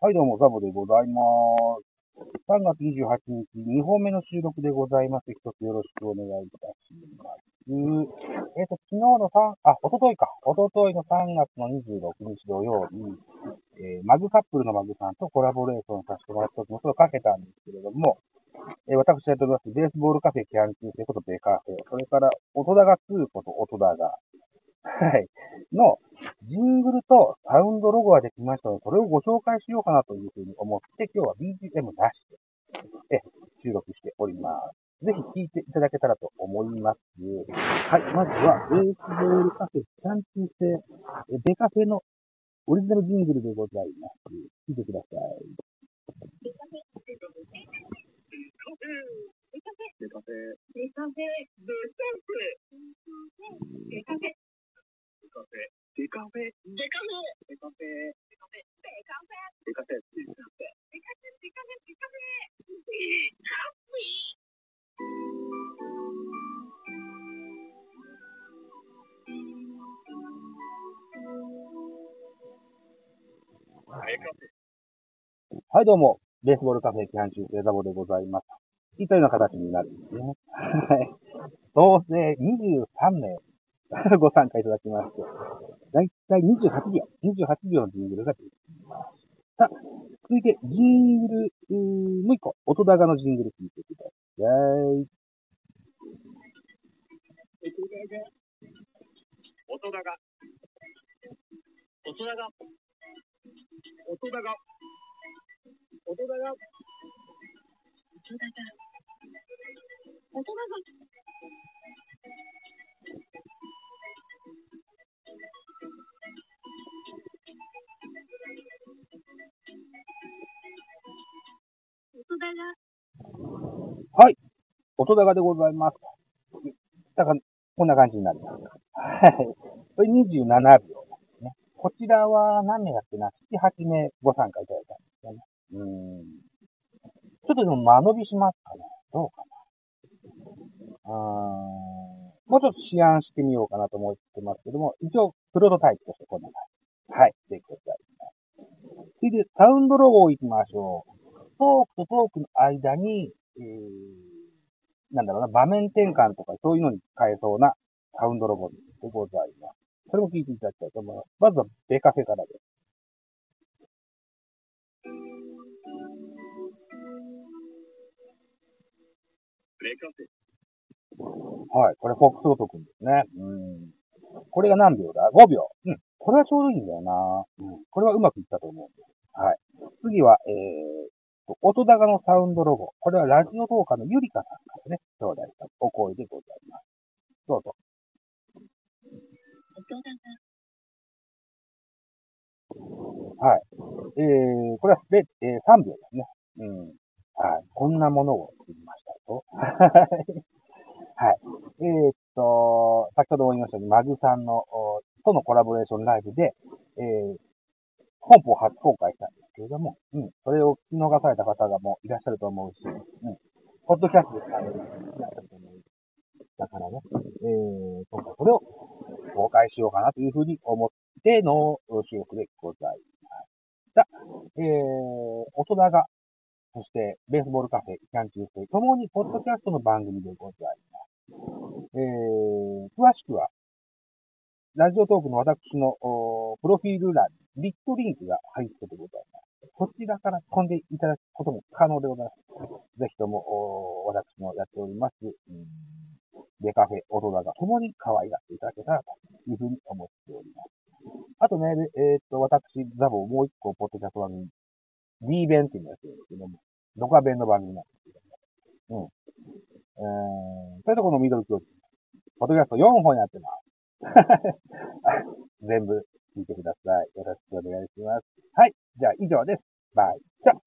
はい、どうも、ザボでございます。3月28日、2本目の収録でございます。一つよろしくお願いいたします。昨日のおとといの3月の26日土曜日、マグカップルのマグさんとコラボレーションさせてもらった時もそれをかけたんですけれども、私がやっております、ベースボールカフェキャン中世ことベカフェ、それから、オトダガ2ことオトダガ、はい、の、ジングルとサウンドロゴができましたので、それをご紹介しようかなというふうに思って、今日は BGM なしで収録しております。ぜひ聴いていただけたらと思います。はい、まずは、ベースボールカフェ、キャン中世、ベカフェのオリジナルジングルでございます。聴いてください。はい、どうも。ベースボールカフェ期間中生ザボでございます。いったような形になるんですね。はい。そうですね、23名ご参加いただきまして、だいたい28秒のジングルができました。続いて、ジングル、もう一個、音高のジングル聞いてください。音高。はい、音高でございます。だからこんな感じになります。はい、これ27秒なんですね。こちらは何名だっけな、7、8名ご参加いただいたんですよね。ちょっとでも間延びしますかね。どうかな。もうちょっと試案してみようかなと思ってますけども、一応、プロトタイプとしてこんな感じ。はい。で、こちらです。次で、サウンドロゴをいきましょう。トークとトークの間に、場面転換とかそういうのに使えそうなサウンドロゴでございます。それも聞いていただきたいと思います。まずは、ベカフェからです。はい、これ、フォックスロート君ですね。これが何秒だ ?5 秒。これはちょうどいいんだよな。これはうまくいったと思う。はい。次は、音高のサウンドロゴ。これはラジオトーカーのゆりかさんからね、頂戴したお声でございます。どうぞ。はい。これは3秒ですね。はい。こんなものを作りましたと。はい。先ほども言いましたように、マグさんの、とのコラボレーションライブで、本邦初公開したんですけれども、それを聞き逃された方がもういらっしゃると思うし、ポッドキャストですからね、いらっしゃると思う。だからね、今回これを公開しようかなというふうに思っての収録でございます。大人が、そして、ベースボールカフェ、キャン中世、ともに、ポッドキャストの番組でございます。詳しくは、ラジオトークの私の、プロフィール欄に、ビットリンクが入っているでございます。こちらから飛んでいただくことも可能でございます。ぜひとも、私もやっております、ベカフェ、音高がともに可愛がっていただけたらというふうに思っております。あとね、私、ザボ、もう一個、ポッドキャスト番組、D 弁っていうのやつですけども、ドカ弁の番組なんですけども。そういうところのミドル教授。ポッドキャスト4本やってます。全部聞いてください。よろしくお願いします。はい。じゃあ以上です。バイ。じゃあ。